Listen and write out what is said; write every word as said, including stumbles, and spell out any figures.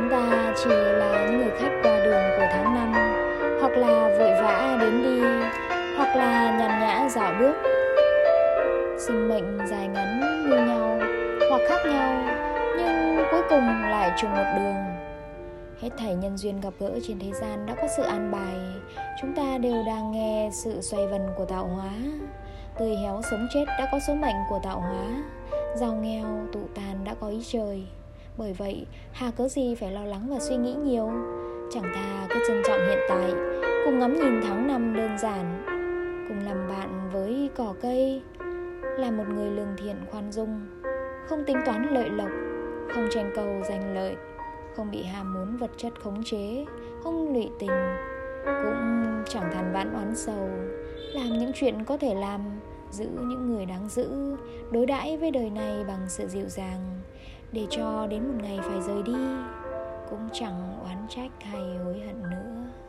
Chúng ta chỉ là những người khách qua đường của tháng năm, hoặc là vội vã đến đi, hoặc là nhàn nhã dạo bước. Sinh mệnh dài ngắn như nhau hoặc khác nhau, nhưng cuối cùng lại chung một đường. Hết thảy nhân duyên gặp gỡ trên thế gian đã có sự an bài. Chúng ta đều đang nghe sự xoay vần của tạo hóa. Tươi héo sống chết đã có số mệnh của tạo hóa. Giàu nghèo tụ tàn đã có ý trời. Bởi vậy, hà cớ gì phải lo lắng và suy nghĩ nhiều. Chẳng thà cứ trân trọng hiện tại, cùng ngắm nhìn tháng năm đơn giản, cùng làm bạn với cỏ cây, là một người lương thiện khoan dung, không tính toán lợi lộc, không tranh cầu giành lợi, không bị ham muốn vật chất khống chế, không lụy tình, cũng chẳng than vãn oán sầu, làm những chuyện có thể làm, giữ những người đáng giữ, đối đãi với đời này bằng sự dịu dàng, để cho đến một ngày phải rời đi, cũng chẳng oán trách hay hối hận nữa.